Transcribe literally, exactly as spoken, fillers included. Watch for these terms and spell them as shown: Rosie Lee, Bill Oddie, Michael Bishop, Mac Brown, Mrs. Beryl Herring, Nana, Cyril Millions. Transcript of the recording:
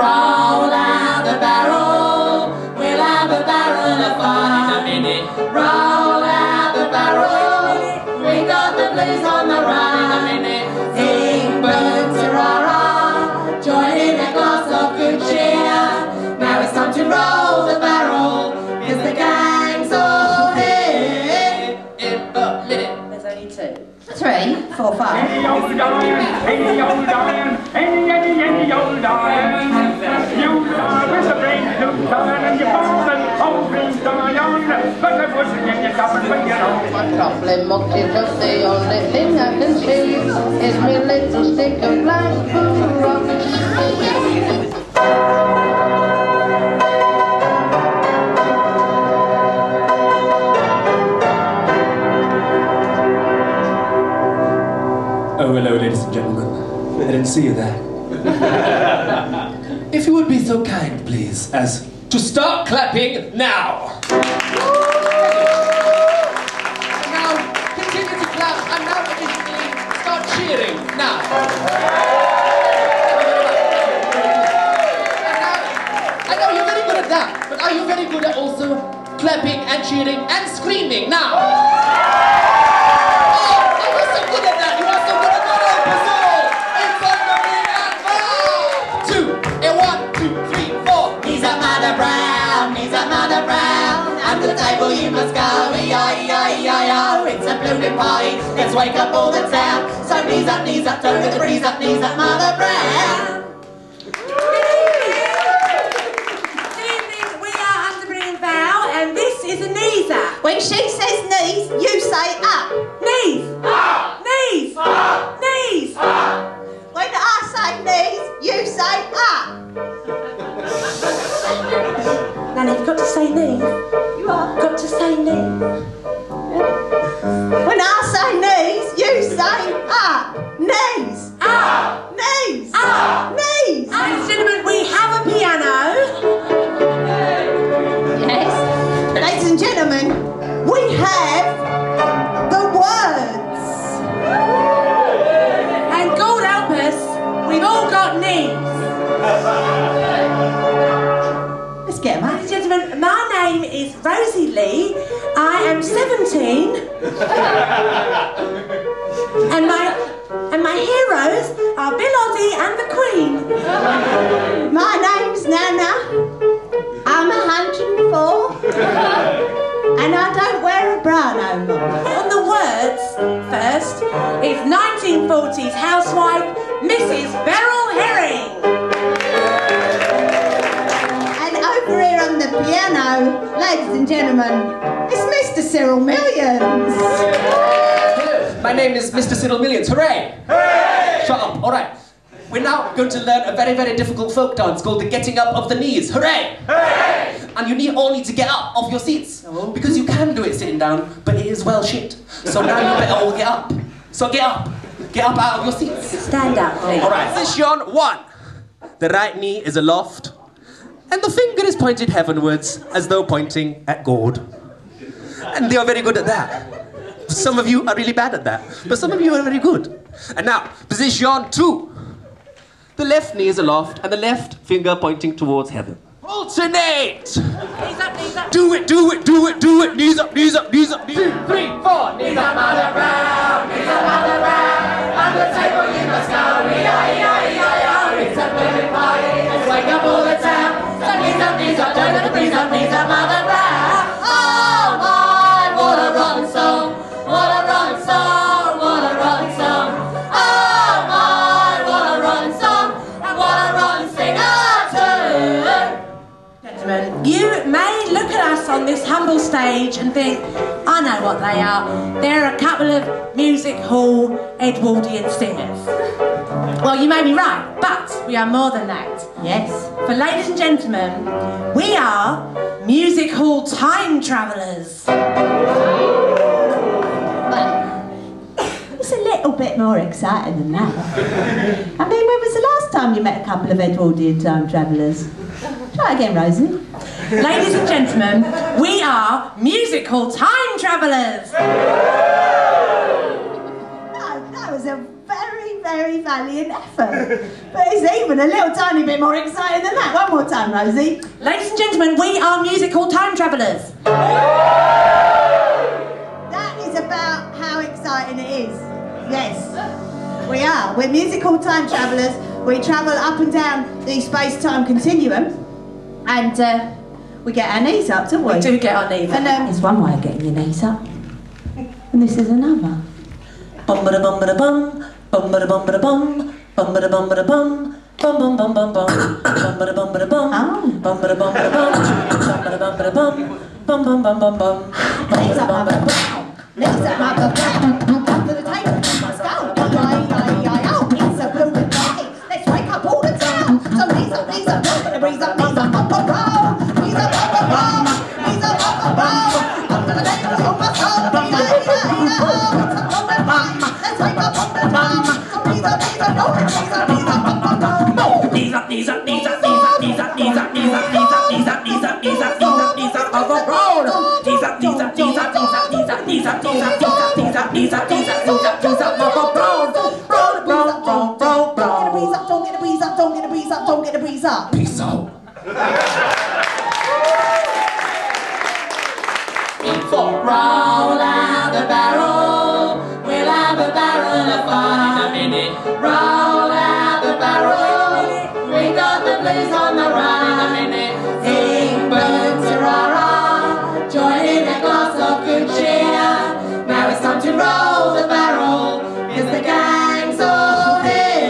Roll out the barrel, we'll have a barrel of fun in a minute. Roll out the barrel, we got the blues on the run in a minute. Ding, boom, ta-ra-ra, join in a glass of good cheer. Now it's time to roll the barrel, because the gang's all here. In a minute. There's only two. Three, four, five. Any old iron, any old iron, any, any, any old iron. Softly mucked it up, the only thing I can see is me little stick of black rock. Oh, hello, ladies and gentlemen. I didn't see you there. If you would be so kind, please, as to start clapping now. Now. And now, I know you're very good at that, but are you very good at also clapping and cheering and screaming now? Oh, I was so good at that, you are so good at that, all. It's on the ring and four. Two, and one, two, three, four. He's a mother brown, he's a mother brown. At the table you must go, E I E I E I O. It's a blooming party, let's wake up all the town. So knees up, knees up, toe to the breeze up, knees up, Mother Brown. Good evening, we are Under Brilliant Vow, and this is a knees up. When she says knees, you say up. Knees up, knees up, knees up. When I say knees, you say up. Nana, you've got to say knees. You are. Got to say knees. When I say knees, you say up, knees, up, knees, up, knees. Ladies and gentlemen, we have a piano. Yes. Ladies and gentlemen, we have the words. And God help us, we've all got knees. Let's get them out. Ladies and gentlemen, my name is Rosie Lee. I am seventeen, and my and my heroes are Bill Oddie and the Queen. My name's Nana. I'm a hundred and four, and I don't wear a bra no more. On the words first, it's nineteen forties housewife Missus Beryl Herring, and over here on the piano, ladies and gentlemen, it's Mister Cyril Millions. Hello, my name is Mister Cyril Millions. Hooray! Hooray! Shut up. All right. We're now going to learn a very, very difficult folk dance called the getting up of the knees. Hooray! Hooray! And you need, all need to get up off your seats. Oh. Because you can do it sitting down, but it is well shit. So now you better all get up. So get up. Get up out of your seats. Stand up, please. All right. Position one. The right knee is aloft, and the finger is pointed heavenwards as though pointing at God. And they are very good at that. Some of you are really bad at that, but some of you are very good. And now, position two. The left knee is aloft and the left finger pointing towards heaven. Alternate! Knees up, knees up. Do it, do it, do it, do it. Knees up, knees up, knees up. Knees. Two, three, four. Knees up, Mother Brown. Knees up, Mother Brown. On the table you must go. E I E I E I O. It's a blooming party. Let's wake up all the town. So knees up, knees up. Don't let the breeze up. Knees up, Mother Brown. You may look at us on this humble stage and think, I know what they are. They're a couple of music hall Edwardian singers. Well, you may be right, but we are more than that. Yes. For ladies and gentlemen, we are music hall time travellers. It's a little bit more exciting than that. I mean, when was the last time you met a couple of Edwardian time travellers? Try again, Rosie. Ladies and gentlemen, we are music hall time travellers! That, that was a very, very valiant effort. But it's even a little tiny bit more exciting than that. One more time, Rosie. Ladies and gentlemen, we are musical time travellers. That is about how exciting it is. Yes, we are. We're musical time travellers. We travel up and down the space-time continuum. And uh, we get our knees up, don't we? We do get our knees up. And, um, it's one way of getting your knees up. And this is another. Bum ba da bum ba da bum, bum ba da bum ba da bum, bum ba da bum ba da bum, bum bum bum bum bum, bum ba da bum ba da bum, bum ba da bum ba da bum, bum ba da bum ba da bum, bum bum bum bum bum. Knees up, my bum bum. Knees up, my bum bum. Up to the table, let's go. Aye aye aye oh, it's a blue and day. Let's wake up all the town. So knees up, knees up, up to the breeze up, knees up, bum bum bum, knees up, bum bum bum, knees up, bum bum bum, up to the table, all my soul, aye aye aye oh. Knees up, knees up, knees up, knees up, knees up, knees up, knees up, knees up, knees up, knees up, knees up, up the road. Knees up, knees up, knees up, knees up, knees up, knees up, knees up, knees up, knees up, knees up, knees up, knees up, up the road. Road, road, road, road, road. Don't get a breeze up, don't get a breeze up, don't get a breeze up, don't get a breeze up. Peace out. For roll out the barrel, we'll have a barrel of fun in a minute.